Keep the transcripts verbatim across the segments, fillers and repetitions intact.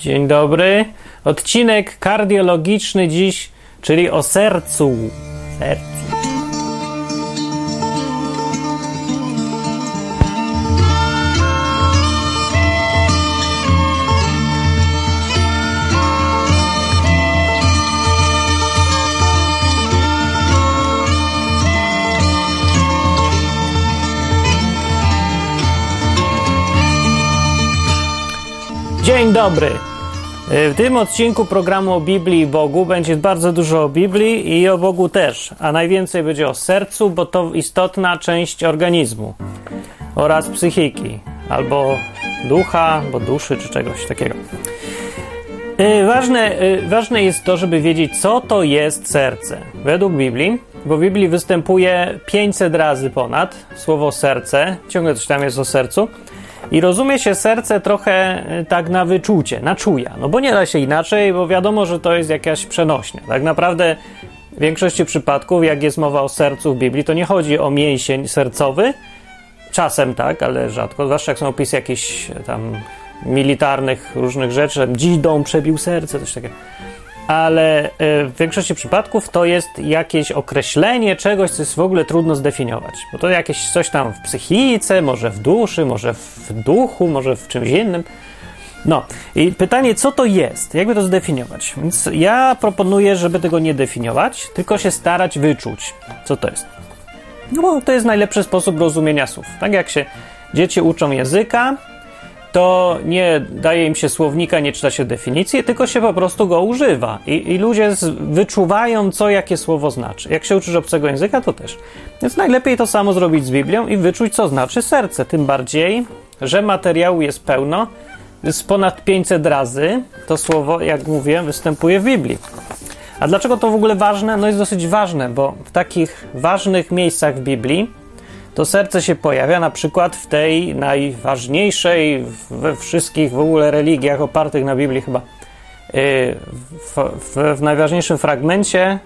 Dzień dobry. Odcinek kardiologiczny dziś, czyli o sercu. Sercu. Dzień dobry. W tym odcinku programu o Biblii i Bogu będzie bardzo dużo o Biblii i o Bogu też, a najwięcej będzie o sercu, bo to istotna część organizmu oraz psychiki, albo ducha, bo duszy, czy czegoś takiego. Ważne, ważne jest to, żeby wiedzieć, co to jest serce. Według Biblii, bo w Biblii występuje pięćset razy ponad słowo serce, ciągle coś tam jest o sercu, i rozumie się serce trochę tak na wyczucie, na czuja. No bo nie da się inaczej, bo wiadomo, że to jest jakaś przenośnia. Tak naprawdę w większości przypadków, jak jest mowa o sercu w Biblii, to nie chodzi o mięsień sercowy. Czasem tak, ale rzadko. Zwłaszcza jak są opisy jakichś tam militarnych różnych rzeczy. Dzidą przebił serce, coś takiego. Ale w większości przypadków to jest jakieś określenie czegoś, co jest w ogóle trudno zdefiniować. Bo to jakieś coś tam w psychice, może w duszy, może w duchu, może w czymś innym. No i pytanie, co to jest? Jakby to zdefiniować? Więc ja proponuję, żeby tego nie definiować, tylko się starać wyczuć, co to jest. No bo to jest najlepszy sposób rozumienia słów. Tak jak się dzieci uczą języka, to nie daje im się słownika, nie czyta się definicji, tylko się po prostu go używa. I, i ludzie z, wyczuwają, co jakie słowo znaczy. Jak się uczysz obcego języka, to też. Więc najlepiej to samo zrobić z Biblią i wyczuć, co znaczy serce. Tym bardziej, że materiału jest pełno. Jest ponad pięćset razy to słowo, jak mówię, występuje w Biblii. A dlaczego to w ogóle ważne? No jest dosyć ważne, bo w takich ważnych miejscach w Biblii to serce się pojawia na przykład w tej najważniejszej we wszystkich w ogóle religiach opartych na Biblii chyba. Yy, w, w, w najważniejszym fragmencie,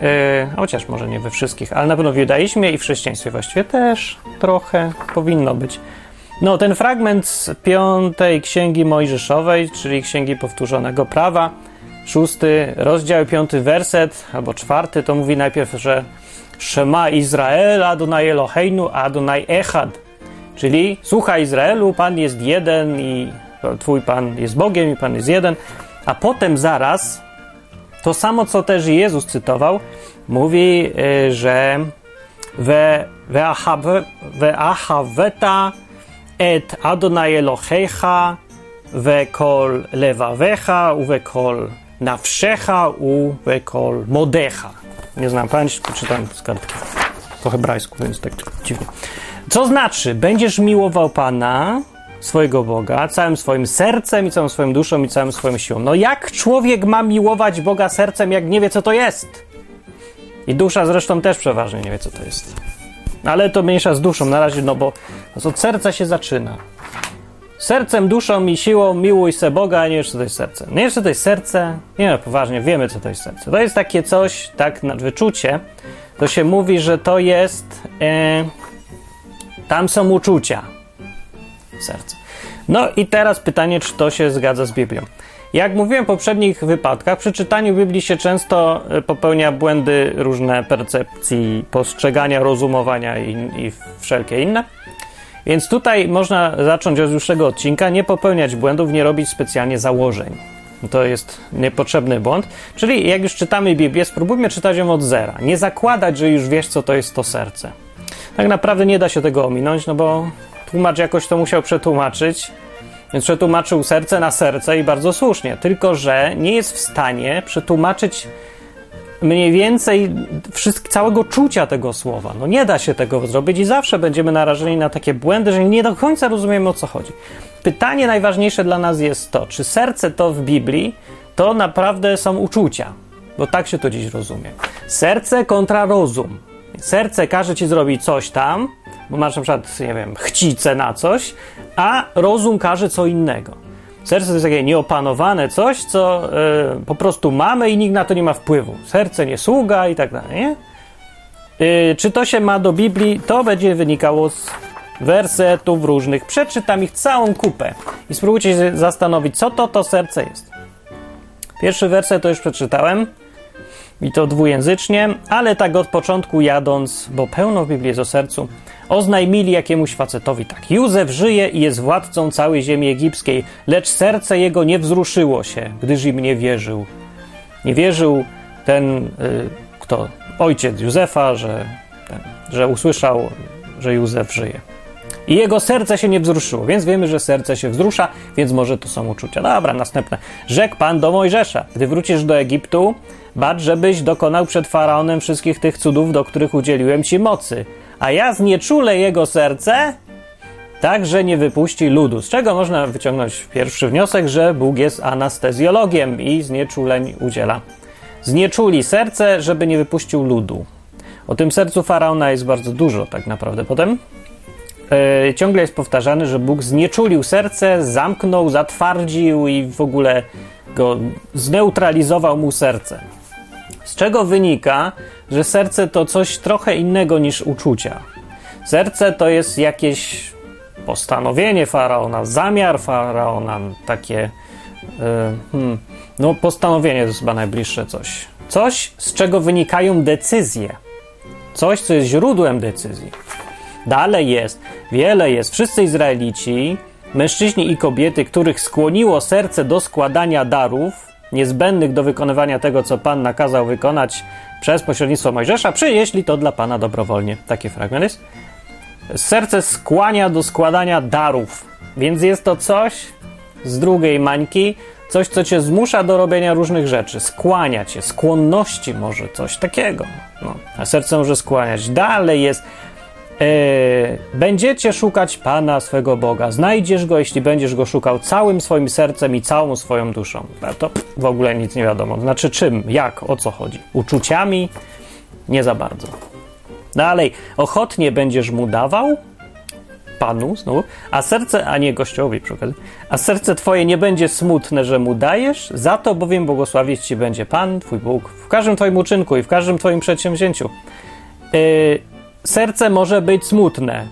yy, chociaż może nie we wszystkich, ale na pewno w judaizmie i w chrześcijaństwie właściwie też trochę powinno być. No ten fragment z piątej Księgi Mojżeszowej, czyli Księgi Powtórzonego Prawa, szósty rozdział, piąty werset, albo czwarty, to mówi najpierw, że Szema Izrael, Adonai Eloheinu, Adonai Echad. Czyli słuchaj Izraelu, Pan jest jeden i Twój Pan jest Bogiem i Pan jest jeden. A potem zaraz to samo, co też Jezus cytował, mówi, że we, we ahaveta et Adonai Elohecha we kol lewawecha uwe kol nawszecha uwe kol modecha. Nie znam pamięci, czytam z kartki po hebrajsku, więc tak dziwnie. Co znaczy? Będziesz miłował Pana, swojego Boga, całym swoim sercem i całą swoją duszą i całym swoim siłą. No jak człowiek ma miłować Boga sercem, jak nie wie, co to jest? I dusza zresztą też przeważnie nie wie, co to jest. Ale to mniejsza z duszą na razie, no bo od serca się zaczyna. Sercem, duszą i siłą miłuj se Boga, a nie wiesz, co to jest serce. Nie wiesz, co to jest serce? Nie, no poważnie, wiemy, co to jest serce. To jest takie coś, tak na wyczucie, to się mówi, że to jest... Yy, tam są uczucia. Serce. No i teraz pytanie, czy to się zgadza z Biblią. Jak mówiłem w poprzednich wypadkach, przy czytaniu Biblii się często popełnia błędy różne percepcji, postrzegania, rozumowania i, i wszelkie inne. Więc tutaj można zacząć od dłuższego odcinka, nie popełniać błędów, nie robić specjalnie założeń. To jest niepotrzebny błąd. Czyli jak już czytamy Biblię, spróbujmy czytać ją od zera. Nie zakładać, że już wiesz, co to jest to serce. Tak naprawdę nie da się tego ominąć, no bo tłumacz jakoś to musiał przetłumaczyć. Więc przetłumaczył serce na serce i bardzo słusznie. Tylko że nie jest w stanie przetłumaczyć mniej więcej całego czucia tego słowa. No nie da się tego zrobić i zawsze będziemy narażeni na takie błędy, że nie do końca rozumiemy, o co chodzi. Pytanie najważniejsze dla nas jest to, czy serce to w Biblii to naprawdę są uczucia, bo tak się to dziś rozumie. Serce kontra rozum. Serce każe ci zrobić coś tam, bo masz na przykład, nie wiem, chcicę na coś, a rozum każe co innego. Serce to jest takie nieopanowane coś, co yy, po prostu mamy i nikt na to nie ma wpływu. Serce nie sługa i tak dalej, nie? Yy, czy to się ma do Biblii? To będzie wynikało z wersetów różnych. Przeczytam ich całą kupę i spróbujcie się zastanowić, co to to serce jest. Pierwszy werset to już przeczytałem i to dwujęzycznie, ale tak od początku jadąc, bo pełno w Biblii jest o sercu, oznajmili jakiemuś facetowi tak. Józef żyje i jest władcą całej ziemi egipskiej, lecz serce jego nie wzruszyło się, gdyż im nie wierzył. Nie wierzył ten, y, kto? Ojciec Józefa, że, ten, że usłyszał, że Józef żyje. I jego serce się nie wzruszyło, więc wiemy, że serce się wzrusza, więc może to są uczucia. Dobra, następne. Rzekł Pan do Mojżesza, gdy wrócisz do Egiptu, bacz, żebyś dokonał przed Faraonem wszystkich tych cudów, do których udzieliłem ci mocy. A ja znieczulę jego serce, tak, że nie wypuści ludu. Z czego można wyciągnąć pierwszy wniosek, że Bóg jest anestezjologiem i znieczuleń udziela. Znieczuli serce, żeby nie wypuścił ludu. O tym sercu Faraona jest bardzo dużo tak naprawdę potem. Yy, ciągle jest powtarzane, że Bóg znieczulił serce, zamknął, zatwardził i w ogóle go zneutralizował mu serce. Z czego wynika, że serce to coś trochę innego niż uczucia. Serce to jest jakieś postanowienie Faraona, zamiar Faraona, takie... Yy, hmm, no postanowienie to jest chyba najbliższe coś. Coś, z czego wynikają decyzje. Coś, co jest źródłem decyzji. Dalej jest, wiele jest. Wszyscy Izraelici, mężczyźni i kobiety, których skłoniło serce do składania darów niezbędnych do wykonywania tego, co Pan nakazał wykonać przez pośrednictwo Mojżesza, przynieśli to dla Pana dobrowolnie. Taki fragment jest. Serce skłania do składania darów, więc jest to coś z drugiej mańki, coś, co cię zmusza do robienia różnych rzeczy, skłania cię, skłonności może, coś takiego. No, a serce może skłaniać. Dalej jest... Będziecie szukać Pana, swego Boga. Znajdziesz Go, jeśli będziesz Go szukał całym swoim sercem i całą swoją duszą. To w ogóle nic nie wiadomo. Znaczy czym, jak, o co chodzi? Uczuciami? Nie za bardzo. Dalej. Ochotnie będziesz Mu dawał, Panu znowu, a serce, a nie gościowi przy okazji, a serce Twoje nie będzie smutne, że Mu dajesz, za to bowiem błogosławić Ci będzie Pan, Twój Bóg, w każdym Twoim uczynku i w każdym Twoim przedsięwzięciu. Yy... Serce może być smutne.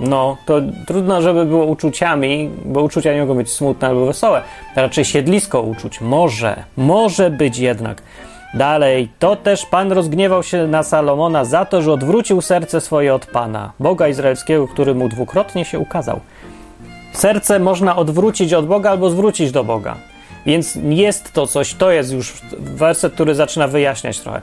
No, to trudno, żeby było uczuciami, bo uczucia nie mogą być smutne albo wesołe. Raczej siedlisko uczuć. Może, może być jednak. Dalej, to też Pan rozgniewał się na Salomona za to, że odwrócił serce swoje od Pana, Boga Izraelskiego, który mu dwukrotnie się ukazał. Serce można odwrócić od Boga albo zwrócić do Boga. Więc jest to coś, to jest już werset, który zaczyna wyjaśniać trochę.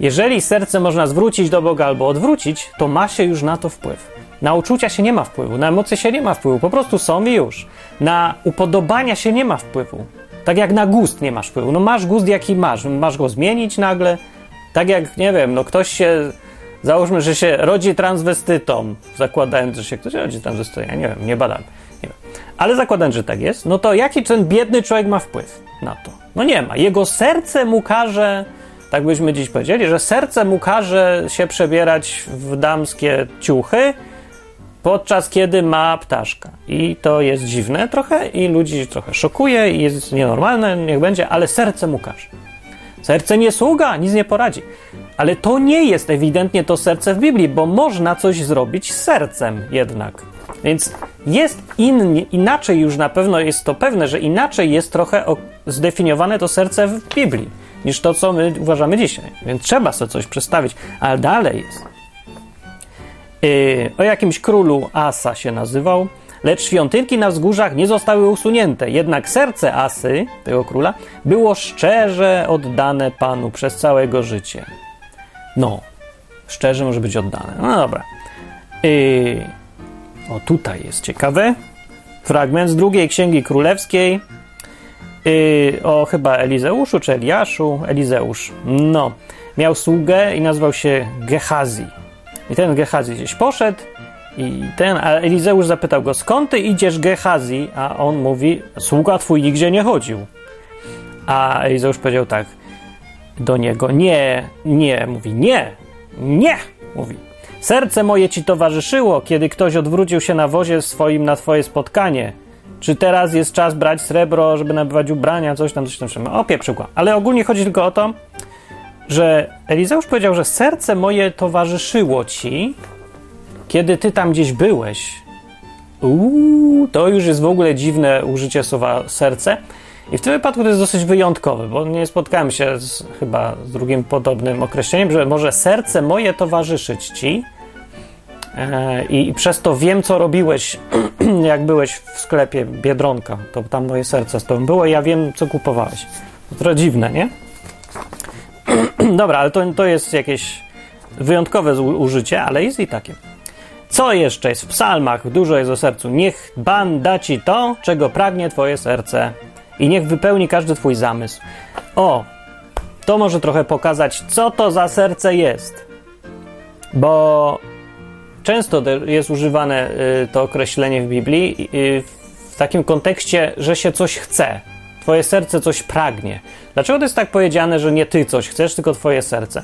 Jeżeli serce można zwrócić do Boga albo odwrócić, to ma się już na to wpływ. Na uczucia się nie ma wpływu, na emocje się nie ma wpływu, po prostu są i już. Na upodobania się nie ma wpływu. Tak jak na gust nie masz wpływu. No masz gust jaki masz, masz go zmienić nagle. Tak jak, nie wiem, no ktoś się, załóżmy, że się rodzi transwestytą, zakładając, że się ktoś rodzi transwestytą, ja nie wiem, nie badam. Nie wiem. Ale zakładając, że tak jest, no to jaki ten biedny człowiek ma wpływ na to? No nie ma. Jego serce mu każe... Tak byśmy dziś powiedzieli, że serce mu każe się przebierać w damskie ciuchy, podczas kiedy ma ptaszka. I to jest dziwne trochę i ludzi trochę szokuje i jest nienormalne, niech będzie, ale serce mu każe. Serce nie sługa, nic nie poradzi. Ale to nie jest ewidentnie to serce w Biblii, bo można coś zrobić z sercem jednak. Więc jest innie, inaczej już na pewno jest to pewne, że inaczej jest trochę zdefiniowane to serce w Biblii niż to, co my uważamy dzisiaj. Więc trzeba sobie coś przestawić. Ale dalej jest. Yy, o jakimś królu Asa się nazywał, lecz świątynki na wzgórzach nie zostały usunięte. Jednak serce Asy, tego króla, było szczerze oddane Panu przez całe jego życie. No, szczerze może być oddane. No dobra. Yy, o, tutaj jest ciekawy fragment z drugiej Księgi Królewskiej. Yy, o chyba Elizeuszu czy Eliaszu, Elizeusz, no, miał sługę i nazywał się Gehazi. I ten Gehazi gdzieś poszedł i ten, a Elizeusz zapytał go, skąd ty idziesz, Gehazi? A on mówi, sługa twój nigdzie nie chodził. A Elizeusz powiedział tak do niego, nie, nie, mówi, nie, nie, mówi. Serce moje ci towarzyszyło, kiedy ktoś odwrócił się na wozie swoim na twoje spotkanie. Czy teraz jest czas brać srebro, żeby nabywać ubrania, coś tam, coś tam, trzyma. O, pieprzyłka. Ale ogólnie chodzi tylko o to, że Elizeusz powiedział, że serce moje towarzyszyło ci, Kiedy ty tam gdzieś byłeś, uuu, to już jest w ogóle dziwne użycie słowa serce. I w tym wypadku to jest dosyć wyjątkowe, bo nie spotkałem się z, chyba z drugim podobnym określeniem, że może serce moje towarzyszyć ci e, i, i przez to wiem, co robiłeś, jak byłeś w sklepie Biedronka, to tam moje serce z tobą było i ja wiem, co kupowałeś. To trochę dziwne, nie? Dobra, ale to, to jest jakieś wyjątkowe użycie, ale jest i takie. Co jeszcze jest w psalmach? Dużo jest o sercu. Niech Pan da ci to, czego pragnie twoje serce. I niech wypełni każdy twój zamysł. O, to może trochę pokazać, co to za serce jest. Bo często jest używane to określenie w Biblii w takim kontekście, że się coś chce. Twoje serce coś pragnie. Dlaczego to jest tak powiedziane, że nie ty coś chcesz, tylko twoje serce?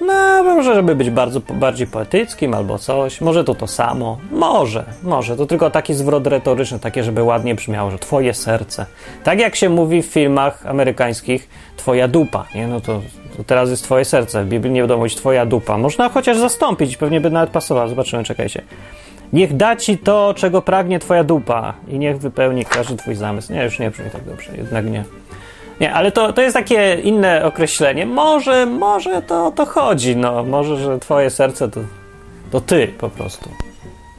No, może żeby być bardzo, bardziej poetyckim albo coś. Może to to samo. Może, może. To tylko taki zwrot retoryczny, takie, żeby ładnie brzmiało, że twoje serce. Tak jak się mówi w filmach amerykańskich, twoja dupa, nie? No to, to teraz jest twoje serce. W Biblii nie wiadomo, twoja dupa. Można chociaż zastąpić, pewnie by nawet pasowało. Zobaczymy, czekajcie. Niech da ci to, czego pragnie twoja dupa i niech wypełni każdy twój zamysł. Nie, już nie brzmi tak dobrze, jednak nie. Nie, ale to, to jest takie inne określenie. Może, może to o to chodzi, no. Może, że twoje serce to, to ty po prostu.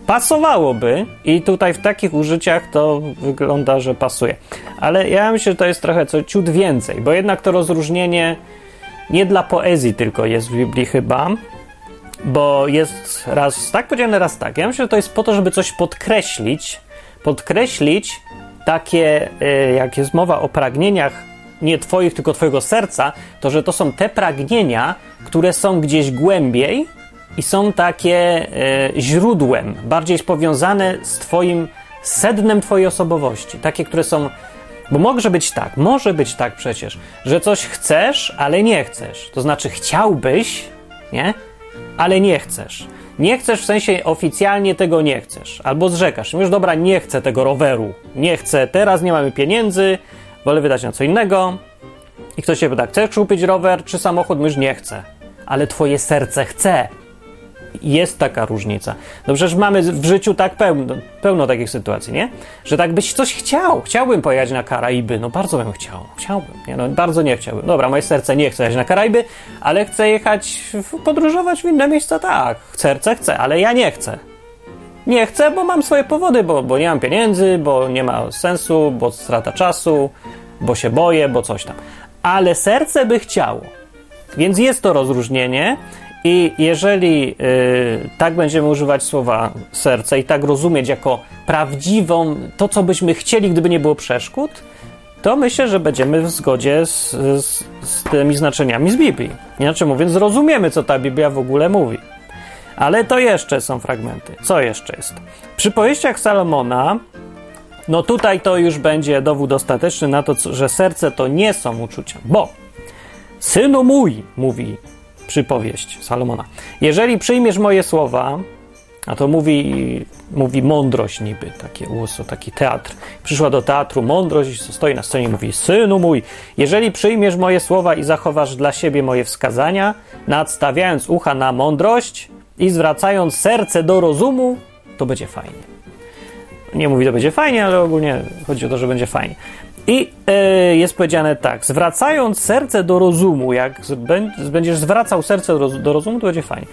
Pasowałoby i tutaj w takich użyciach to wygląda, że pasuje. Ale ja myślę, że to jest trochę co, ciut więcej, bo jednak to rozróżnienie nie dla poezji tylko jest w Biblii chyba, bo jest raz tak podzielone, raz tak. Ja myślę, że to jest po to, żeby coś podkreślić, podkreślić takie, jak jest mowa o pragnieniach nie twoich, tylko twojego serca, to, że to są te pragnienia, które są gdzieś głębiej i są takie y, źródłem, bardziej powiązane z twoim sednem twojej osobowości. Takie, które są... Bo może być tak, może być tak przecież, że coś chcesz, ale nie chcesz. To znaczy chciałbyś, nie? Ale nie chcesz. Nie chcesz w sensie oficjalnie tego nie chcesz. Albo zrzekasz. Mówisz, dobra, nie chcę tego roweru. Nie chcę, teraz nie mamy pieniędzy, wolę wydać na co innego. I ktoś się pyta, chcesz kupić rower czy samochód? Mówisz, nie chcę. Ale twoje serce chce. Jest taka różnica. No przecież mamy w życiu tak pełno, pełno takich sytuacji, nie? Że tak byś coś chciał. Chciałbym pojechać na Karaiby. No bardzo bym chciał. Chciałbym. Nie, no bardzo nie chciałbym. Dobra, moje serce nie chce jechać na Karaiby, ale chcę jechać, podróżować w inne miejsca, tak. Serce chce, ale ja nie chcę. Nie chcę, bo mam swoje powody, bo, bo nie mam pieniędzy, bo nie ma sensu, bo strata czasu, bo się boję, bo coś tam. Ale serce by chciało. Więc jest to rozróżnienie i jeżeli yy, tak będziemy używać słowa serce i tak rozumieć jako prawdziwą to, co byśmy chcieli, gdyby nie było przeszkód, to myślę, że będziemy w zgodzie z, z, z tymi znaczeniami z Biblii. Inaczej mówiąc, zrozumiemy, co ta Biblia w ogóle mówi. Ale to jeszcze są fragmenty. Co jeszcze jest? Przy powieściach Salomona, no tutaj to już będzie dowód ostateczny na to, że serce to nie są uczucia. Bo synu mój, mówi przypowieść Salomona, jeżeli przyjmiesz moje słowa, a to mówi, mówi mądrość niby, takie uso, taki teatr. Przyszła do teatru mądrość, stoi na scenie i mówi, synu mój, jeżeli przyjmiesz moje słowa i zachowasz dla siebie moje wskazania, nadstawiając ucha na mądrość i zwracając serce do rozumu, to będzie fajnie. Nie mówi, to będzie fajnie, ale ogólnie chodzi o to, że będzie fajnie. I yy, jest powiedziane tak, zwracając serce do rozumu, jak będziesz zwracał serce do, do rozumu, to będzie fajnie.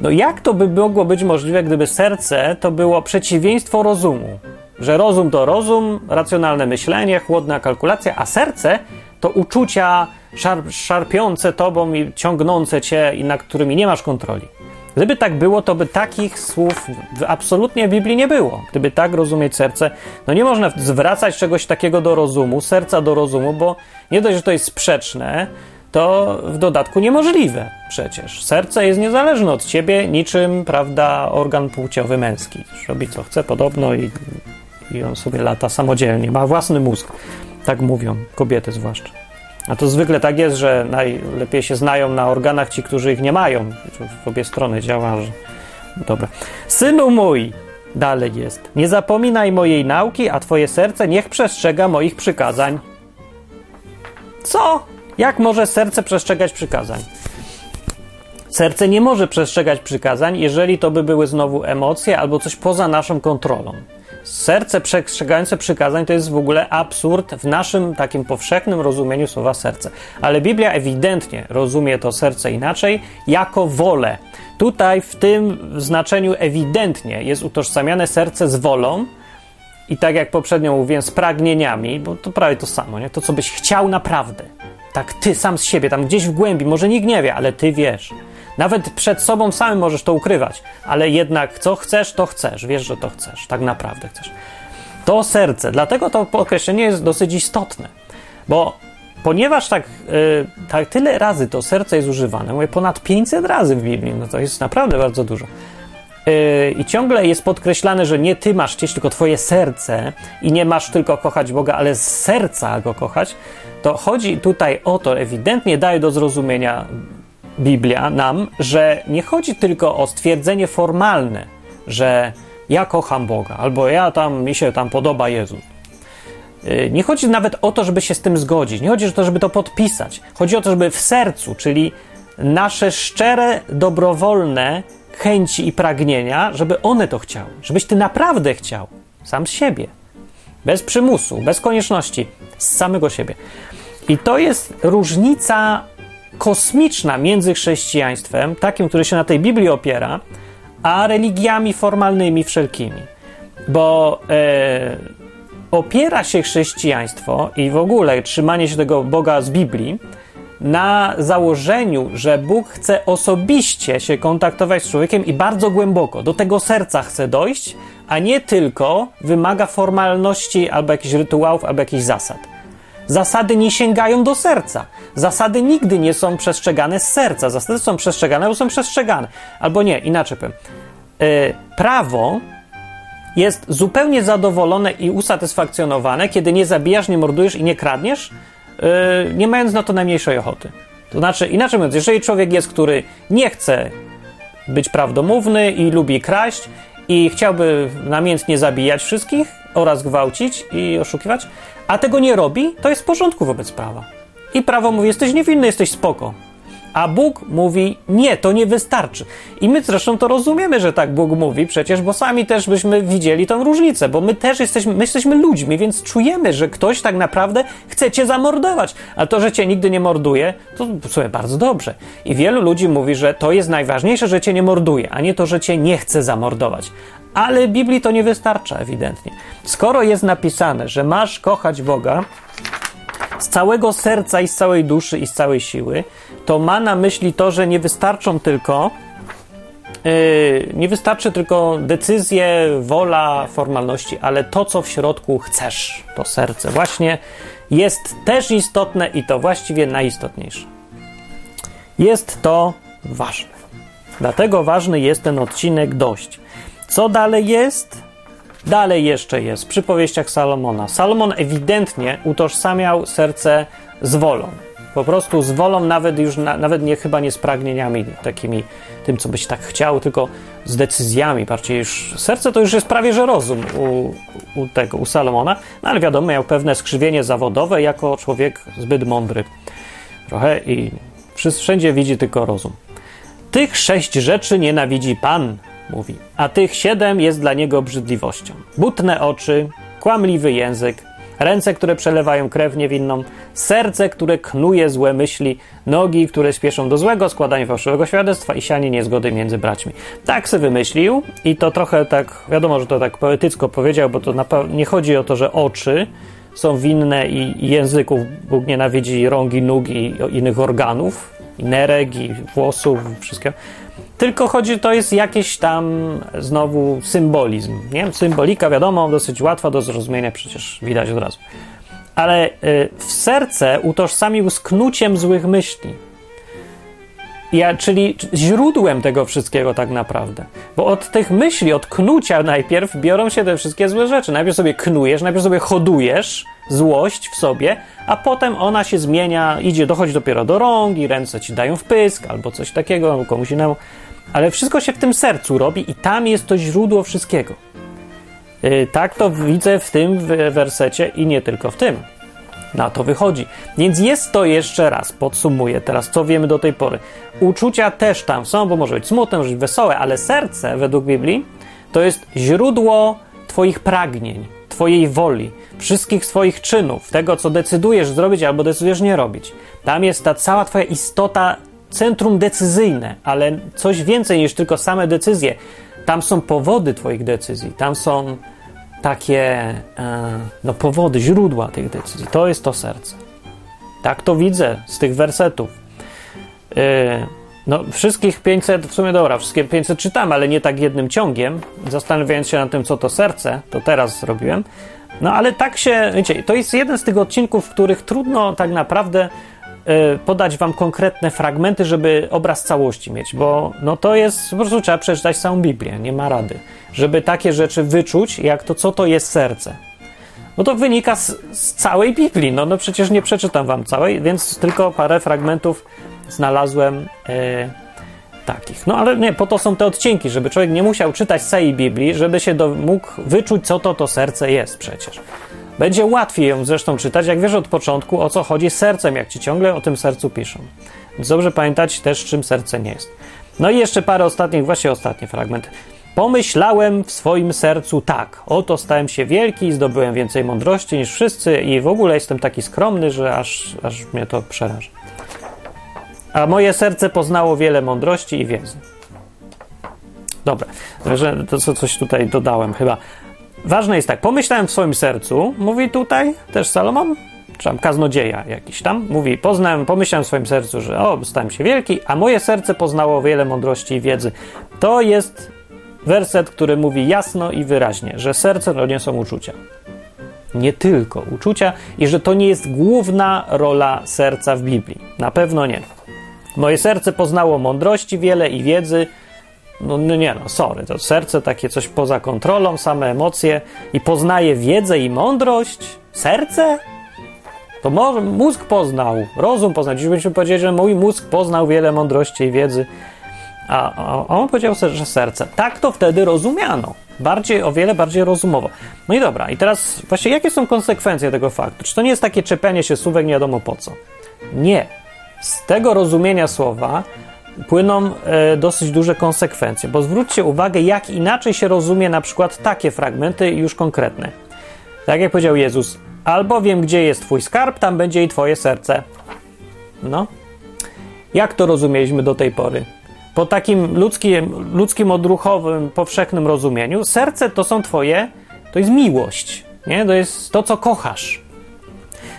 No jak to by mogło być możliwe, gdyby serce to było przeciwieństwo rozumu? Że rozum to rozum, racjonalne myślenie, chłodna kalkulacja, a serce to uczucia szarp- szarpiące tobą i ciągnące cię, i nad którymi nie masz kontroli. Gdyby tak było, to by takich słów w absolutnie w Biblii nie było. Gdyby tak rozumieć serce, no nie można zwracać czegoś takiego do rozumu, serca do rozumu, bo nie dość, że to jest sprzeczne, to w dodatku niemożliwe przecież. Serce jest niezależne od ciebie, niczym, prawda, organ płciowy męski. Robi co chce podobno i, i on sobie lata samodzielnie, ma własny mózg. Tak mówią kobiety zwłaszcza. A to zwykle tak jest, że najlepiej się znają na organach ci, którzy ich nie mają. W obie strony działa, że... Dobra. Synu mój, dalej jest. Nie zapominaj mojej nauki, a twoje serce niech przestrzega moich przykazań. Co? Jak może serce przestrzegać przykazań? Serce nie może przestrzegać przykazań, jeżeli to by były znowu emocje albo coś poza naszą kontrolą. Serce przestrzegające przykazań to jest w ogóle absurd w naszym takim powszechnym rozumieniu słowa serce. Ale Biblia ewidentnie rozumie to serce inaczej, jako wolę. Tutaj w tym znaczeniu ewidentnie jest utożsamiane serce z wolą i tak jak poprzednio mówiłem, z pragnieniami, bo to prawie to samo, nie? To co byś chciał naprawdę. Tak ty sam z siebie, tam gdzieś w głębi, może nikt nie wie, ale ty wiesz. Nawet przed sobą samym możesz to ukrywać, ale jednak co chcesz, to chcesz. Wiesz, że to chcesz, tak naprawdę chcesz. To serce, dlatego to określenie jest dosyć istotne, bo ponieważ tak, yy, tak tyle razy to serce jest używane, mówię ponad pięćset razy w Biblii, no to jest naprawdę bardzo dużo. Yy, I ciągle jest podkreślane, że nie ty masz chcieć, tylko twoje serce i nie masz tylko kochać Boga, ale z serca go kochać, to chodzi tutaj o to, ewidentnie daje do zrozumienia Biblia nam, że nie chodzi tylko o stwierdzenie formalne, że ja kocham Boga, albo ja tam, mi się tam podoba Jezus. Nie chodzi nawet o to, żeby się z tym zgodzić, nie chodzi o to, żeby to podpisać. Chodzi o to, żeby w sercu, czyli nasze szczere, dobrowolne chęci i pragnienia, żeby one to chciały, żebyś ty naprawdę chciał, sam z siebie, bez przymusu, bez konieczności, z samego siebie. I to jest różnica kosmiczna między chrześcijaństwem, takim, który się na tej Biblii opiera, a religiami formalnymi wszelkimi. Bo e, opiera się chrześcijaństwo i w ogóle trzymanie się tego Boga z Biblii na założeniu, że Bóg chce osobiście się kontaktować z człowiekiem i bardzo głęboko, do tego serca chce dojść, a nie tylko wymaga formalności albo jakichś rytuałów, albo jakichś zasad. Zasady nie sięgają do serca. Zasady nigdy nie są przestrzegane z serca. Zasady są przestrzegane, albo są przestrzegane. Albo nie, inaczej powiem. Yy, prawo jest zupełnie zadowolone i usatysfakcjonowane, kiedy nie zabijasz, nie mordujesz i nie kradniesz, yy, nie mając na to najmniejszej ochoty. To znaczy, inaczej mówiąc, jeżeli człowiek jest, który nie chce być prawdomówny i lubi kraść i chciałby namiętnie zabijać wszystkich oraz gwałcić i oszukiwać, a tego nie robi, to jest w porządku wobec prawa. I prawo mówi, jesteś niewinny, jesteś spoko. A Bóg mówi, nie, to nie wystarczy. I my zresztą to rozumiemy, że tak Bóg mówi przecież, bo sami też byśmy widzieli tą różnicę, bo my też jesteśmy, my jesteśmy ludźmi, więc czujemy, że ktoś tak naprawdę chce cię zamordować. A to, że cię nigdy nie morduje, to sobie bardzo dobrze. I wielu ludzi mówi, że to jest najważniejsze, że cię nie morduje, a nie to, że cię nie chce zamordować. Ale Biblii to nie wystarcza ewidentnie. Skoro jest napisane, że masz kochać Boga z całego serca i z całej duszy i z całej siły, to ma na myśli to, że nie wystarczą tylko yy, nie wystarczy tylko decyzje, wola, formalności, ale to, co w środku chcesz, to serce właśnie jest też istotne i to właściwie najistotniejsze. Jest to ważne. Dlatego ważny jest ten odcinek dość. Co dalej jest? Dalej jeszcze jest w przypowieściach Salomona. Salomon ewidentnie utożsamiał serce z wolą. Po prostu z wolą, nawet już na, nawet nie, chyba nie z pragnieniami takimi, tym co byś tak chciał, tylko z decyzjami. Bardziej już serce to już jest prawie że rozum u, u tego, u Salomona. No ale wiadomo, miał pewne skrzywienie zawodowe jako człowiek zbyt mądry. Trochę i wszędzie widzi tylko rozum. Tych sześć rzeczy nienawidzi Pan, mówi, a tych siedem jest dla niego obrzydliwością. Butne oczy, kłamliwy język, ręce, które przelewają krew niewinną, serce, które knuje złe myśli, nogi, które spieszą do złego, składanie fałszywego świadectwa i sianie niezgody między braćmi. Tak se wymyślił i to trochę tak, wiadomo, że to tak poetycko powiedział, bo to na pe- nie chodzi o to, że oczy są winne i, i języków. Bóg nienawidzi rąk i nóg i, i innych organów, i nerek i włosów, wszystkiego. Tylko chodzi, to jest jakiś tam znowu symbolizm, nie? Symbolika, wiadomo, dosyć łatwa do zrozumienia, przecież widać od razu. Ale y, w serce utożsamił z knuciem złych myśli. Ja, czyli źródłem tego wszystkiego tak naprawdę. Bo od tych myśli, od knucia najpierw biorą się te wszystkie złe rzeczy. Najpierw sobie knujesz, najpierw sobie hodujesz złość w sobie, a potem ona się zmienia, idzie, dochodzi dopiero do rąk i ręce ci dają w pysk albo coś takiego, albo komuś innemu. Ale wszystko się w tym sercu robi i tam jest to źródło wszystkiego. Yy, tak to widzę w tym wersecie i nie tylko w tym. Na to wychodzi. Więc jest to, jeszcze raz podsumuję teraz, co wiemy do tej pory. Uczucia też tam są, bo może być smutne, może być wesołe, ale serce według Biblii to jest źródło twoich pragnień, twojej woli, wszystkich swoich czynów, tego, co decydujesz zrobić albo decydujesz nie robić. Tam jest ta cała twoja istota, centrum decyzyjne, ale coś więcej niż tylko same decyzje. Tam są powody twoich decyzji, tam są takie no, powody, źródła tych decyzji. To jest to serce. Tak to widzę z tych wersetów. Yy, no, wszystkich pięćset, w sumie dobra, wszystkie pięćset czytam, ale nie tak jednym ciągiem, zastanawiając się nad tym, co to serce, to teraz zrobiłem. No ale tak się, wiecie, to jest jeden z tych odcinków, w których trudno tak naprawdę podać wam konkretne fragmenty, żeby obraz całości mieć, bo no to jest, po prostu trzeba przeczytać całą Biblię, nie ma rady, żeby takie rzeczy wyczuć, jak to, co to jest serce. No to wynika z, z całej Biblii, no, no przecież nie przeczytam wam całej, więc tylko parę fragmentów znalazłem yy, takich. No ale nie, po to są te odcinki, żeby człowiek nie musiał czytać całej Biblii, żeby się do, mógł wyczuć, co to to serce jest przecież. Będzie łatwiej ją zresztą czytać, jak wiesz od początku, o co chodzi z sercem, jak ci ciągle o tym sercu piszą. Więc dobrze pamiętać też, czym serce nie jest. No i jeszcze parę ostatnich, właśnie ostatni fragment. Pomyślałem w swoim sercu tak, oto stałem się wielki, zdobyłem więcej mądrości niż wszyscy i w ogóle jestem taki skromny, że aż, aż mnie to przeraża. A moje serce poznało wiele mądrości i wiedzy. Dobra, że to coś tutaj dodałem chyba. Ważne jest tak, pomyślałem w swoim sercu, mówi tutaj też Salomon, czy tam kaznodzieja jakiś tam, mówi, poznałem, pomyślałem w swoim sercu, że o, stałem się wielki, a moje serce poznało wiele mądrości i wiedzy. To jest werset, który mówi jasno i wyraźnie, że serce to nie są uczucia. Nie tylko uczucia i że to nie jest główna rola serca w Biblii. Na pewno nie. Moje serce poznało mądrości wiele i wiedzy. No nie no, sorry, to serce takie coś poza kontrolą, same emocje i poznaje wiedzę i mądrość. Serce? To mo- mózg poznał, rozum poznał. Dziś byśmy powiedzieli, że mój mózg poznał wiele mądrości i wiedzy. A, a on powiedział, że serce. Tak to wtedy rozumiano. Bardziej, o wiele bardziej rozumowo. No i dobra, i teraz właśnie jakie są konsekwencje tego faktu? Czy to nie jest takie czepianie się słówek nie wiadomo po co? Nie. Z tego rozumienia słowa płyną e, dosyć duże konsekwencje, bo zwróćcie uwagę, jak inaczej się rozumie na przykład takie fragmenty już konkretne. Tak jak powiedział Jezus, albowiem gdzie jest twój skarb, tam będzie i twoje serce. No. Jak to rozumieliśmy do tej pory? Po takim ludzkim, ludzkim odruchowym, powszechnym rozumieniu, serce to są twoje, to jest miłość, nie? To jest to, co kochasz.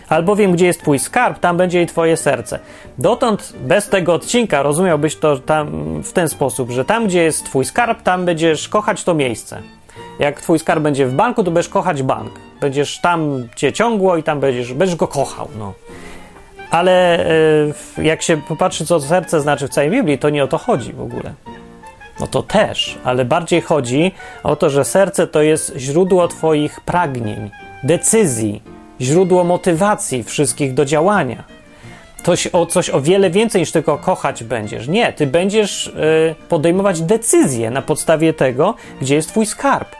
Albowiem gdzie jest twój skarb, tam będzie i twoje serce. Dotąd bez tego odcinka rozumiałbyś to tam, w ten sposób, że tam gdzie jest twój skarb, tam będziesz kochać to miejsce. Jak twój skarb będzie w banku, to będziesz kochać bank. Będziesz tam cię ciągło i tam będziesz, będziesz go kochał. No. Ale yy, jak się popatrzy, co serce znaczy w całej Biblii, to nie o to chodzi w ogóle. No to też, ale bardziej chodzi o to, że serce to jest źródło twoich pragnień, decyzji, źródło motywacji wszystkich do działania. Coś o, coś o wiele więcej niż tylko kochać będziesz. Nie, ty będziesz y, podejmować decyzje na podstawie tego, gdzie jest twój skarb.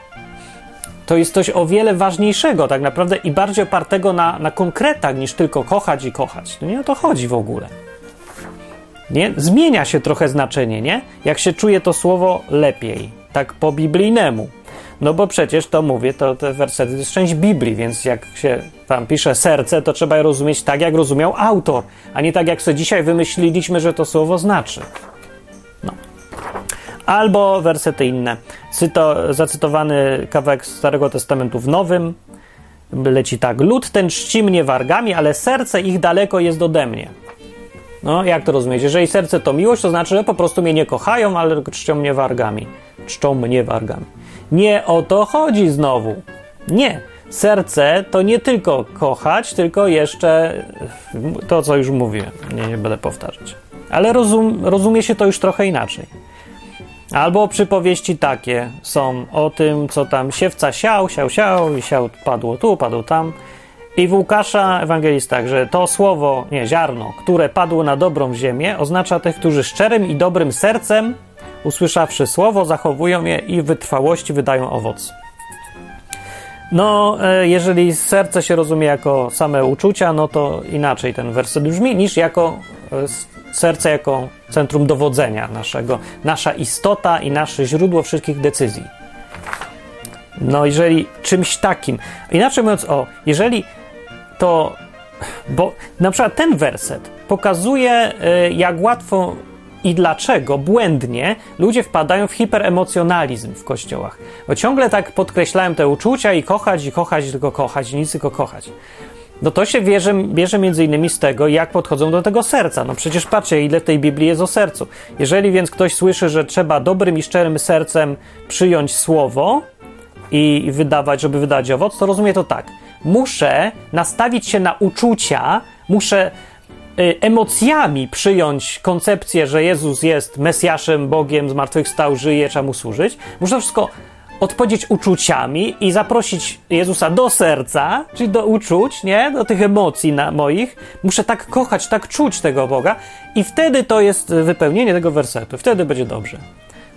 To jest coś o wiele ważniejszego tak naprawdę i bardziej opartego na, na konkretach niż tylko kochać i kochać. No nie o to chodzi w ogóle. Nie? Zmienia się trochę znaczenie, nie? Jak się czuje to słowo lepiej, tak po biblijnemu. No bo przecież to mówię, to te wersety to jest część Biblii, więc jak się tam pisze serce, to trzeba je rozumieć tak, jak rozumiał autor, a nie tak, jak sobie dzisiaj wymyśliliśmy, że to słowo znaczy. No. Albo wersety inne. Cyto, zacytowany kawałek Starego Testamentu w Nowym leci tak. Lud ten czci mnie wargami, ale serce ich daleko jest ode mnie. No, jak to rozumiecie? Jeżeli serce to miłość, to znaczy, że po prostu mnie nie kochają, ale czczą mnie wargami. Czczą mnie wargami. Nie o to chodzi znowu. Nie. Serce to nie tylko kochać, tylko jeszcze to, co już mówiłem. Nie, nie będę powtarzać. Ale rozum, rozumie się to już trochę inaczej. Albo przypowieści takie są o tym, co tam siewca siał, siał, siał i siał padło tu, padło tam. I w Łukasza Ewangelista, że to słowo, nie, ziarno, które padło na dobrą ziemię, oznacza tych, którzy szczerym i dobrym sercem, usłyszawszy słowo, zachowują je i w wytrwałości wydają owoc. No, jeżeli serce się rozumie jako same uczucia, no to inaczej ten werset brzmi, niż jako serce jako centrum dowodzenia naszego, nasza istota i nasze źródło wszystkich decyzji. No, jeżeli czymś takim... Inaczej mówiąc, o, jeżeli to... Bo na przykład ten werset pokazuje, jak łatwo i dlaczego błędnie ludzie wpadają w hiperemocjonalizm w kościołach. Bo ciągle tak podkreślałem te uczucia i kochać, i kochać, tylko kochać, i nic tylko kochać. No to się bierze, bierze między innymi z tego, jak podchodzą do tego serca. No przecież patrzcie, ile w tej Biblii jest o sercu. Jeżeli więc ktoś słyszy, że trzeba dobrym i szczerym sercem przyjąć słowo i wydawać, żeby wydać owoc, to rozumie to tak. Muszę nastawić się na uczucia, muszę y, emocjami przyjąć koncepcję, że Jezus jest Mesjaszem, Bogiem, zmartwychwstał, żyje, trzeba mu służyć. Muszę wszystko odpowiedzieć uczuciami i zaprosić Jezusa do serca, czyli do uczuć, nie? Do tych emocji na moich. Muszę tak kochać, tak czuć tego Boga i wtedy to jest wypełnienie tego wersetu. Wtedy będzie dobrze.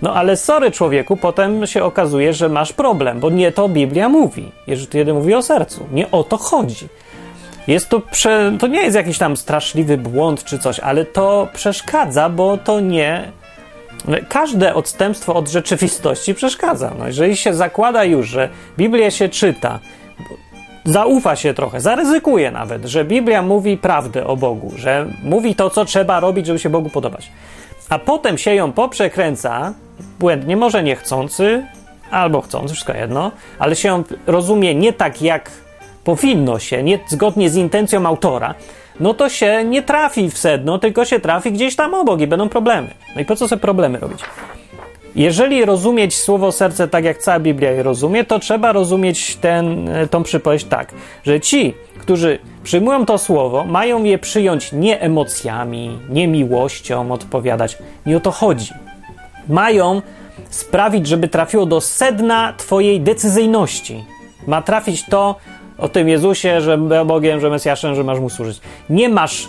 No ale sorry człowieku, potem się okazuje, że masz problem, bo nie to Biblia mówi. Jeżeli to jeden mówi o sercu, nie o to chodzi. Jest to, prze... to nie jest jakiś tam straszliwy błąd czy coś, ale to przeszkadza, bo to nie... Każde odstępstwo od rzeczywistości przeszkadza. No, jeżeli się zakłada już, że Biblię się czyta, zaufa się trochę, zaryzykuje nawet, że Biblia mówi prawdę o Bogu, że mówi to, co trzeba robić, żeby się Bogu podobać. A potem się ją poprzekręca, błędnie, może niechcący, albo chcący, wszystko jedno, ale się ją rozumie nie tak, jak powinno się, nie zgodnie z intencją autora, no to się nie trafi w sedno, tylko się trafi gdzieś tam obok i będą problemy. No i po co sobie problemy robić? Jeżeli rozumieć słowo serce tak, jak cała Biblia je rozumie, to trzeba rozumieć ten, tą przypowieść tak, że ci, którzy przyjmują to słowo, mają je przyjąć nie emocjami, nie miłością, odpowiadać. Nie o to chodzi. Mają sprawić, żeby trafiło do sedna twojej decyzyjności. Ma trafić to o tym Jezusie, że Bogiem, że Mesjaszem, że masz mu służyć. Nie masz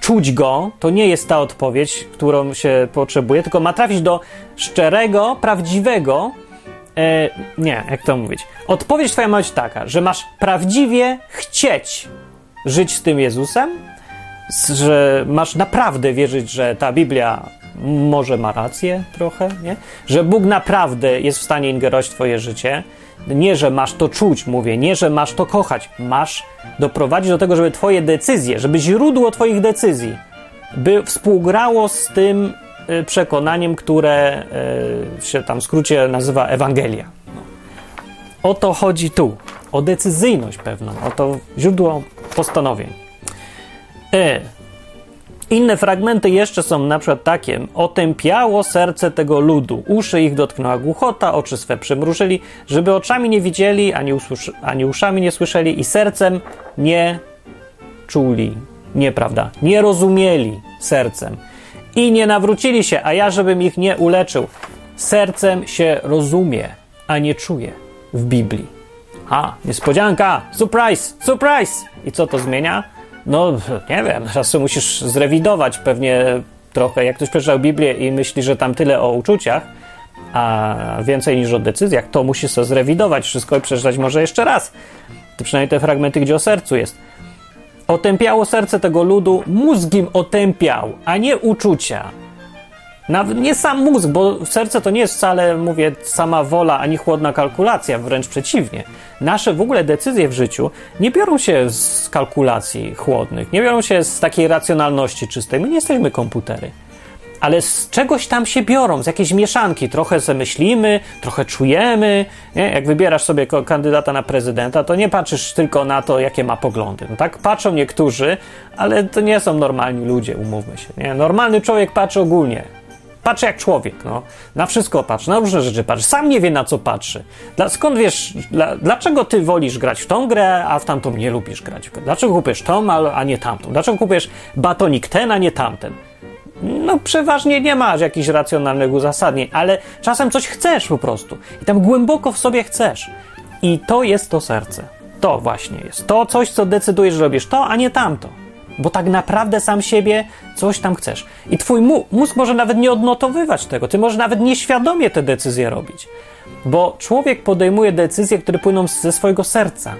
czuć go, to nie jest ta odpowiedź, którą się potrzebuje, tylko ma trafić do szczerego, prawdziwego, e, nie, jak to mówić, odpowiedź twoja ma być taka, że masz prawdziwie chcieć żyć z tym Jezusem, że masz naprawdę wierzyć, że ta Biblia może ma rację trochę, nie? Że Bóg naprawdę jest w stanie ingerować w twoje życie, nie, że masz to czuć, mówię, nie, że masz to kochać, masz doprowadzić do tego, żeby twoje decyzje, żeby źródło twoich decyzji by współgrało z tym przekonaniem, które się tam w skrócie nazywa Ewangelia. No. O to chodzi tu, o decyzyjność pewną, o to źródło postanowień. E. Inne fragmenty jeszcze są na przykład takie. Otępiało serce tego ludu. Uszy ich dotknęła głuchota, oczy swe przymrużyli, żeby oczami nie widzieli, ani, usłyszy- ani uszami nie słyszeli i sercem nie czuli. Nieprawda. Nie rozumieli sercem. I nie nawrócili się, a ja żebym ich nie uleczył. Sercem się rozumie, a nie czuje w Biblii. A, niespodzianka! Surprise! Surprise! I co to zmienia? No, nie wiem, czasem musisz zrewidować pewnie trochę. Jak ktoś przeczytał Biblię i myśli, że tam tyle o uczuciach, a więcej niż o decyzjach, to musisz sobie zrewidować wszystko i przeczytać może jeszcze raz. To przynajmniej te fragmenty, gdzie o sercu jest. Otępiało serce tego ludu, mózg im otępiał, a nie uczucia. Nawet nie sam mózg, bo serce to nie jest wcale, mówię, sama wola, ani chłodna kalkulacja, wręcz przeciwnie. Nasze w ogóle decyzje w życiu nie biorą się z kalkulacji chłodnych, nie biorą się z takiej racjonalności czystej. My nie jesteśmy komputery, ale z czegoś tam się biorą, z jakiejś mieszanki. Trochę sobie myślimy, trochę czujemy. Nie? Jak wybierasz sobie kandydata na prezydenta, to nie patrzysz tylko na to, jakie ma poglądy. No tak patrzą niektórzy, ale to nie są normalni ludzie, umówmy się. Nie? Normalny człowiek patrzy ogólnie. Patrzy jak człowiek, no. Na wszystko patrzy, na różne rzeczy patrzy. Sam nie wie, na co patrzy. Dla, skąd wiesz, dla, dlaczego ty wolisz grać w tą grę, a w tamtą nie lubisz grać? Dlaczego kupujesz tą, a, a nie tamtą? Dlaczego kupujesz batonik ten, a nie tamten? No przeważnie nie masz jakichś racjonalnych uzasadnień, ale czasem coś chcesz po prostu. I tam głęboko w sobie chcesz. I to jest to serce. To właśnie jest. To coś, co decydujesz, że robisz to, a nie tamto. Bo tak naprawdę sam siebie coś tam chcesz. I twój mózg może nawet nie odnotowywać tego. Ty możesz nawet nieświadomie te decyzje robić. Bo człowiek podejmuje decyzje, które płyną ze swojego serca,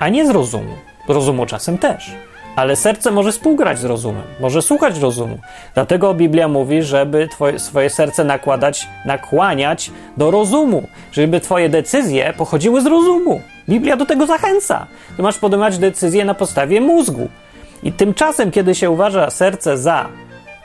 a nie z rozumu. Rozumu czasem też. Ale serce może współgrać z rozumem, może słuchać rozumu. Dlatego Biblia mówi, żeby twoje, swoje serce nakładać, nakłaniać do rozumu, żeby twoje decyzje pochodziły z rozumu. Biblia do tego zachęca. Ty masz podejmować decyzje na podstawie mózgu. I tymczasem, kiedy się uważa serce za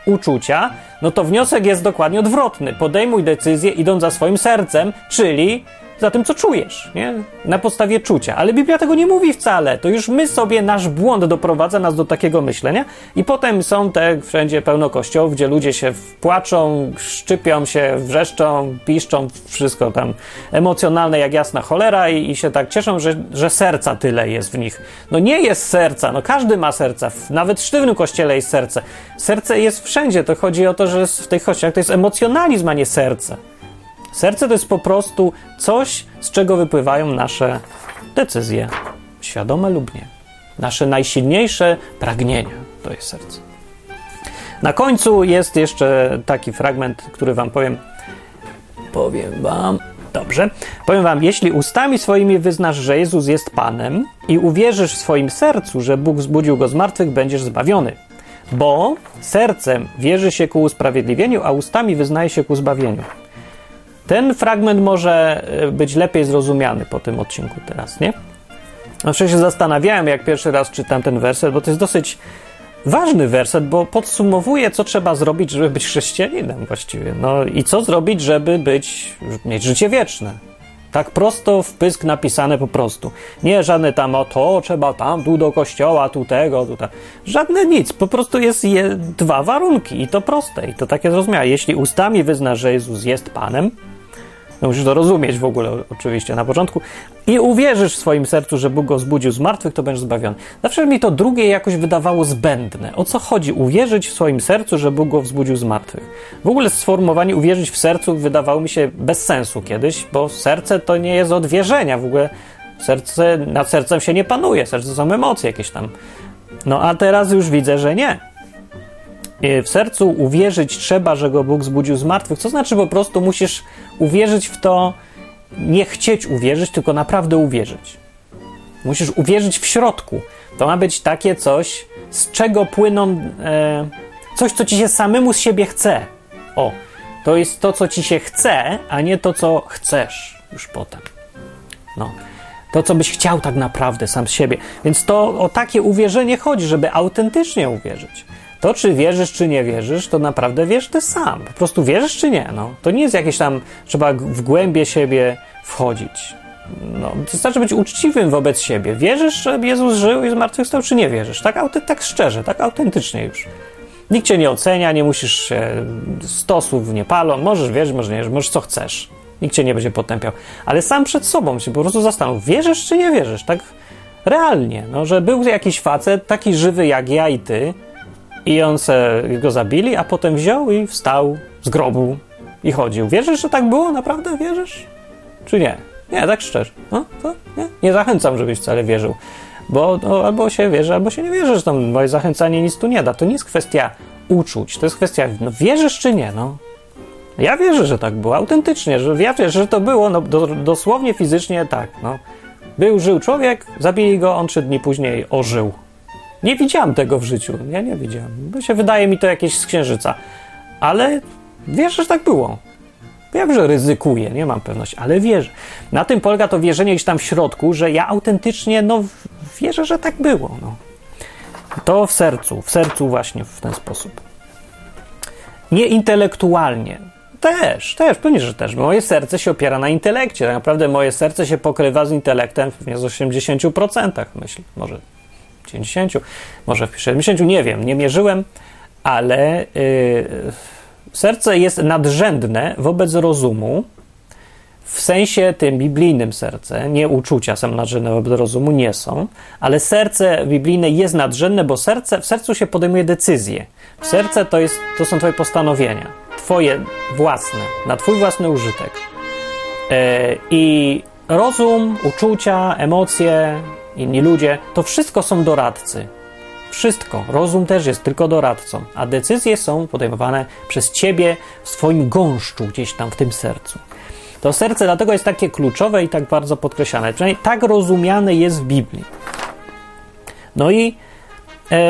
uczucia, no to wniosek jest dokładnie odwrotny. Podejmuj decyzję idąc za swoim sercem, czyli za tym, co czujesz, nie? Na podstawie czucia. Ale Biblia tego nie mówi wcale. To już my sobie, nasz błąd doprowadza nas do takiego myślenia i potem są te wszędzie pełno kościołów, gdzie ludzie się płaczą, szczypią się, wrzeszczą, piszczą, wszystko tam emocjonalne jak jasna cholera i, i się tak cieszą, że, że serca tyle jest w nich. No nie jest serca, no każdy ma serca. Nawet w sztywnym kościele jest serce. Serce jest wszędzie. To chodzi o to, że w tych kościołach to jest emocjonalizm, a nie serce. Serce to jest po prostu coś, z czego wypływają nasze decyzje, świadome lub nie. Nasze najsilniejsze pragnienia to jest serce. Na końcu jest jeszcze taki fragment, który wam powiem. Powiem wam... Dobrze. Powiem wam, jeśli ustami swoimi wyznasz, że Jezus jest Panem i uwierzysz w swoim sercu, że Bóg wzbudził Go z martwych, będziesz zbawiony. Bo sercem wierzy się ku usprawiedliwieniu, a ustami wyznaje się ku zbawieniu. Ten fragment może być lepiej zrozumiany po tym odcinku teraz, nie? Zawsze się zastanawiałem, jak pierwszy raz czytam ten werset, bo to jest dosyć ważny werset, bo podsumowuje, co trzeba zrobić, żeby być chrześcijaninem właściwie. No i co zrobić, żeby być, mieć życie wieczne. Tak prosto w pysk napisane po prostu. Nie żadne tam o to, trzeba tam, tu do kościoła, tu tego, tu tam. Żadne nic. Po prostu jest je, dwa warunki i to proste. I to takie zrozumiałe. Jeśli ustami wyznasz, że Jezus jest Panem, no musisz to rozumieć w ogóle, oczywiście, na początku. I uwierzysz w swoim sercu, że Bóg go wzbudził z martwych, to będziesz zbawiony. Zawsze mi to drugie jakoś wydawało zbędne. O co chodzi? Uwierzyć w swoim sercu, że Bóg go wzbudził z martwych. W ogóle sformułowanie uwierzyć w sercu wydawało mi się bez sensu kiedyś, bo serce to nie jest od wierzenia. W ogóle serce, nad sercem się nie panuje. Serce są emocje jakieś tam. No a teraz już widzę, że nie. W sercu uwierzyć trzeba, że go Bóg wzbudził z martwych, co znaczy po prostu musisz uwierzyć w to, nie chcieć uwierzyć, tylko naprawdę uwierzyć. Musisz uwierzyć w środku. To ma być takie coś, z czego płyną e, coś, co ci się samemu z siebie chce. O, to jest to, co ci się chce, a nie to, co chcesz już potem. No. To, co byś chciał tak naprawdę sam z siebie. Więc to o takie uwierzenie chodzi, żeby autentycznie uwierzyć. To, czy wierzysz, czy nie wierzysz, to naprawdę wiesz ty sam. Po prostu wierzysz, czy nie. No. To nie jest jakieś tam, trzeba w głębie siebie wchodzić. No, wystarczy być uczciwym wobec siebie. Wierzysz, że Jezus żył i zmartwychwstał, czy nie wierzysz? Tak, tak szczerze, tak autentycznie już. Nikt cię nie ocenia, nie musisz się stosów nie palą. Możesz wierzyć, możesz nie wierzyć, możesz co chcesz. Nikt cię nie będzie potępiał. Ale sam przed sobą się po prostu zastanów. Wierzysz, czy nie wierzysz? Tak realnie. No, że był jakiś facet, taki żywy jak ja i ty, i on se, go zabili, a potem wziął i wstał z grobu i chodził. Wierzysz, że tak było? Naprawdę wierzysz? Czy nie? Nie, tak szczerze. No, to nie? Nie zachęcam, żebyś wcale wierzył. Bo no, albo się wierzy, albo się nie wierzy. Tam moje zachęcanie nic tu nie da. To nie jest kwestia uczuć. To jest kwestia, no wierzysz czy nie, no. Ja wierzę, że tak było. Autentycznie. Że ja wierzę, że to było. No, do, dosłownie, fizycznie tak, no. Był, żył człowiek, zabili go, on trzy dni później ożył. Nie widziałem tego w życiu. Ja nie widziałem. Bo się wydaje mi to jakieś z księżyca. Ale wiesz, że tak było. Wiem, że ryzykuję, nie mam pewności, ale wierzę. Na tym polega to wierzenie gdzieś tam w środku, że ja autentycznie, no, wierzę, że tak było. No. To w sercu. W sercu właśnie w ten sposób. Nie intelektualnie. Też, też, pewnie, że też. Bo moje serce się opiera na intelekcie. Tak naprawdę moje serce się pokrywa z intelektem pewnie z osiemdziesięciu procent, myślę, może pięćdziesiąt, może w siedemdziesiąt, nie wiem, nie mierzyłem, ale yy, serce jest nadrzędne wobec rozumu w sensie tym biblijnym serce, nie uczucia są nadrzędne wobec rozumu, nie są, ale serce biblijne jest nadrzędne, bo serce, w sercu się podejmuje decyzje. W serce to, jest, to są twoje postanowienia, twoje własne, na twój własny użytek. Yy, I rozum, uczucia, emocje, inni ludzie, to wszystko są doradcy. Wszystko. Rozum też jest tylko doradcą, a decyzje są podejmowane przez ciebie w swoim gąszczu, gdzieś tam w tym sercu. To serce dlatego jest takie kluczowe i tak bardzo podkreślane. Przynajmniej tak rozumiane jest w Biblii. No i e,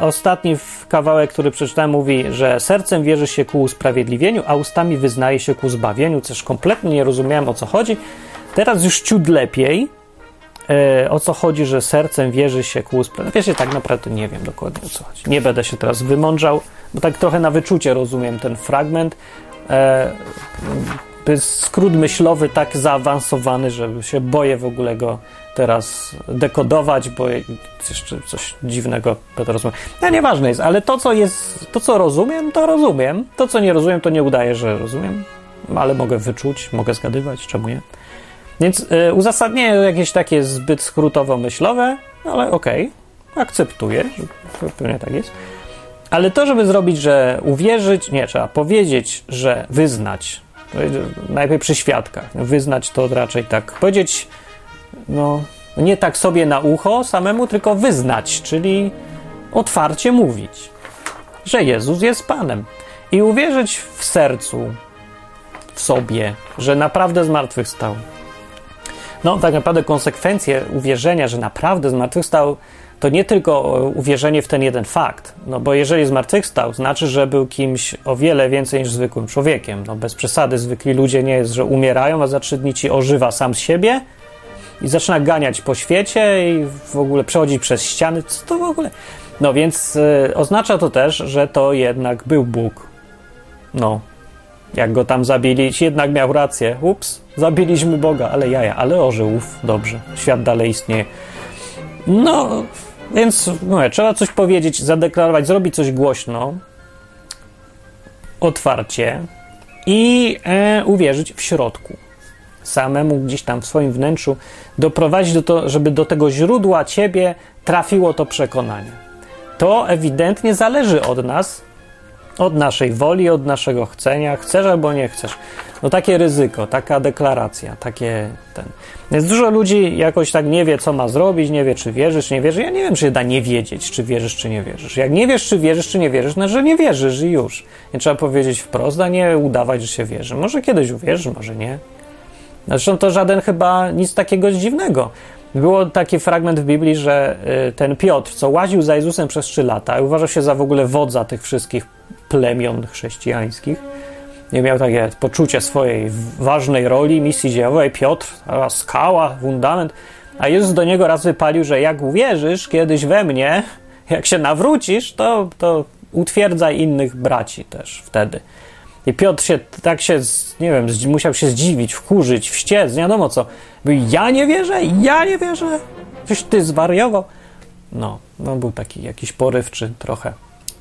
ostatni kawałek, który przeczytałem, mówi, że sercem wierzy się ku usprawiedliwieniu, a ustami wyznaje się ku zbawieniu. Też kompletnie nie rozumiałem, o co chodzi. Teraz już ciut lepiej. E, o co chodzi, że sercem wierzy się ku usprawiedliwieniu. Wiesz, ja tak naprawdę nie wiem dokładnie, o co chodzi. Nie będę się teraz wymądrzał, bo tak trochę na wyczucie rozumiem ten fragment. E, skrót myślowy tak zaawansowany, że się boję w ogóle go teraz dekodować, bo jeszcze coś dziwnego będę rozumiał. No nieważne jest, ale to co jest, to co rozumiem, to rozumiem. To co nie rozumiem, to nie udaję, że rozumiem, ale mogę wyczuć, mogę zgadywać, czemu nie? Więc y, uzasadnienie jakieś takie zbyt skrótowo-myślowe, ale okej, okay, akceptuję, że pewnie tak jest. Ale to, żeby zrobić, że uwierzyć, nie, trzeba powiedzieć, że wyznać. Najpierw przy świadkach. Wyznać to raczej tak. Powiedzieć, no, nie tak sobie na ucho samemu, tylko wyznać, czyli otwarcie mówić, że Jezus jest Panem. I uwierzyć w sercu, w sobie, że naprawdę zmartwychwstał. No, tak naprawdę konsekwencje uwierzenia, że naprawdę zmartwychwstał, to nie tylko uwierzenie w ten jeden fakt, no bo jeżeli zmartwychwstał, znaczy, że był kimś o wiele więcej niż zwykłym człowiekiem. No bez przesady, zwykli ludzie nie jest, że umierają, a za trzy dni ci ożywa sam z siebie i zaczyna ganiać po świecie i w ogóle przechodzi przez ściany. Co to w ogóle? No więc yy, oznacza to też, że to jednak był Bóg. No, jak go tam zabili, jednak miał rację. Ups, zabiliśmy Boga, ale jaja, ale ożył, uf, dobrze, świat dalej istnieje. No... Więc mówię, trzeba coś powiedzieć, zadeklarować, zrobić coś głośno, otwarcie i e, uwierzyć w środku. Samemu gdzieś tam w swoim wnętrzu doprowadzić do to, żeby do tego źródła ciebie trafiło to przekonanie. To ewidentnie zależy od nas, od naszej woli, od naszego chcenia. Chcesz albo nie chcesz. No takie ryzyko, taka deklaracja, takie ten. Więc dużo ludzi jakoś tak nie wie, co ma zrobić, nie wie, czy wierzysz, nie wierzysz. Ja nie wiem, czy się da nie wiedzieć, czy wierzysz, czy nie wierzysz. Jak nie wiesz, czy wierzysz, czy nie wierzysz, no że nie wierzysz i już. Nie trzeba powiedzieć wprost, a nie udawać, że się wierzy. Może kiedyś uwierzysz, może nie. Zresztą to żaden chyba nic takiego dziwnego. Było taki fragment w Biblii, że ten Piotr, co łaził za Jezusem przez trzy lata i uważał się za w ogóle wodza tych wszystkich plemion chrześcijańskich, nie miał takie poczucie swojej ważnej roli, misji dziejowej. Piotr, skała, fundament. A Jezus do niego raz wypalił, że jak uwierzysz kiedyś we mnie, jak się nawrócisz, to, to utwierdzaj innych braci też wtedy. I Piotr się tak się, nie wiem, musiał się zdziwić, wkurzyć, wściec, nie wiadomo co. Mówi, ja nie wierzę, ja nie wierzę. Coś ty zwariował. No, on był taki jakiś porywczy trochę.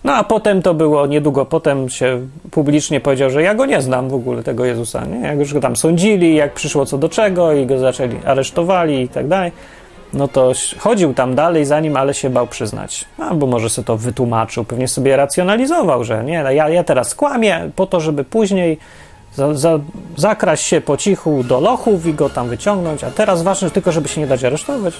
No a potem to było, niedługo potem się publicznie powiedział, że ja go nie znam w ogóle, tego Jezusa, nie? Jak już go tam sądzili, jak przyszło co do czego i go zaczęli, aresztowali i tak dalej, no to chodził tam dalej za nim, ale się bał przyznać. Albo może sobie to wytłumaczył, pewnie sobie racjonalizował, że nie, ja, ja teraz kłamię po to, żeby później za, za, zakraść się po cichu do lochów i go tam wyciągnąć, a teraz ważne tylko, żeby się nie dać aresztować.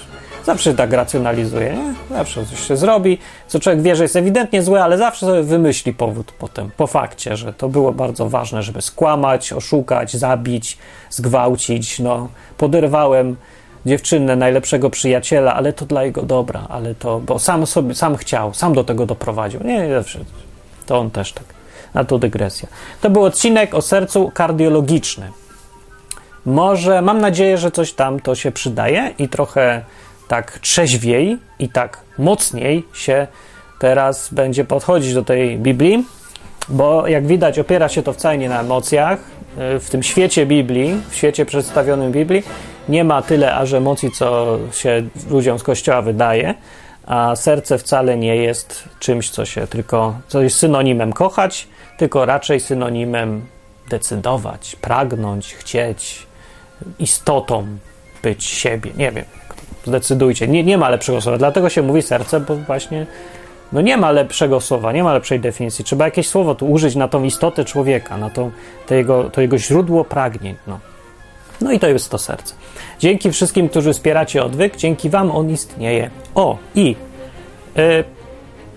Zawsze tak racjonalizuje, nie? Zawsze coś się zrobi, co człowiek wie, że jest ewidentnie złe, ale zawsze sobie wymyśli powód potem, po fakcie, że to było bardzo ważne, żeby skłamać, oszukać, zabić, zgwałcić, no, poderwałem dziewczynę, najlepszego przyjaciela, ale to dla jego dobra, ale to, bo sam sobie, sam chciał, sam do tego doprowadził. Nie, nie zawsze, to on też tak, a to dygresja. To był odcinek o sercu kardiologicznym. Może, mam nadzieję, że coś tam to się przydaje i trochę tak trzeźwiej i tak mocniej się teraz będzie podchodzić do tej Biblii, bo jak widać opiera się to wcale nie na emocjach. W tym świecie Biblii, w świecie przedstawionym Biblii nie ma tyle aż emocji, co się ludziom z Kościoła wydaje, a serce wcale nie jest czymś, co się tylko, co jest synonimem kochać, tylko raczej synonimem decydować, pragnąć, chcieć, istotą być siebie, nie wiem. Zdecydujcie. Nie, nie ma lepszego słowa. Dlatego się mówi serce, bo właśnie no nie ma lepszego słowa, nie ma lepszej definicji. Trzeba jakieś słowo tu użyć na tą istotę człowieka, na tą, to, jego, to jego źródło pragnień. No. no i to jest to serce. Dzięki wszystkim, którzy wspieracie Odwyk. Dzięki wam on istnieje. O, i yy,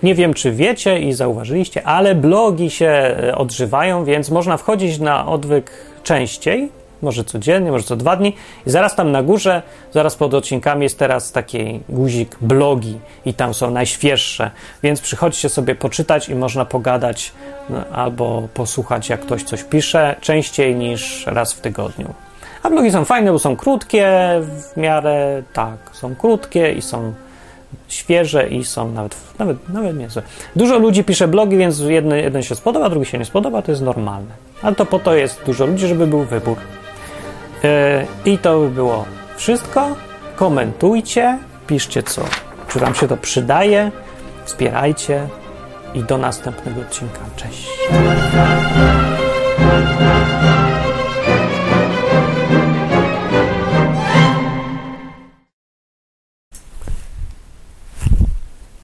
nie wiem, czy wiecie i zauważyliście, ale blogi się odżywają, więc można wchodzić na Odwyk częściej. może codziennie, może co dwa dni i zaraz tam na górze, zaraz pod odcinkami jest teraz taki guzik blogi i tam są najświeższe, więc przychodźcie sobie poczytać i można pogadać no, albo posłuchać, jak ktoś coś pisze częściej niż raz w tygodniu. A blogi są fajne, bo są krótkie w miarę, tak, są krótkie i są świeże i są nawet, nawet, nawet niezłe. Dużo ludzi pisze blogi, więc jedny, jeden się spodoba, drugi się nie spodoba, to jest normalne. Ale to po to jest dużo ludzi, żeby był wybór. Yy, I to by było wszystko. Komentujcie, piszcie co, czy wam się to przydaje, wspierajcie i do następnego odcinka. Cześć!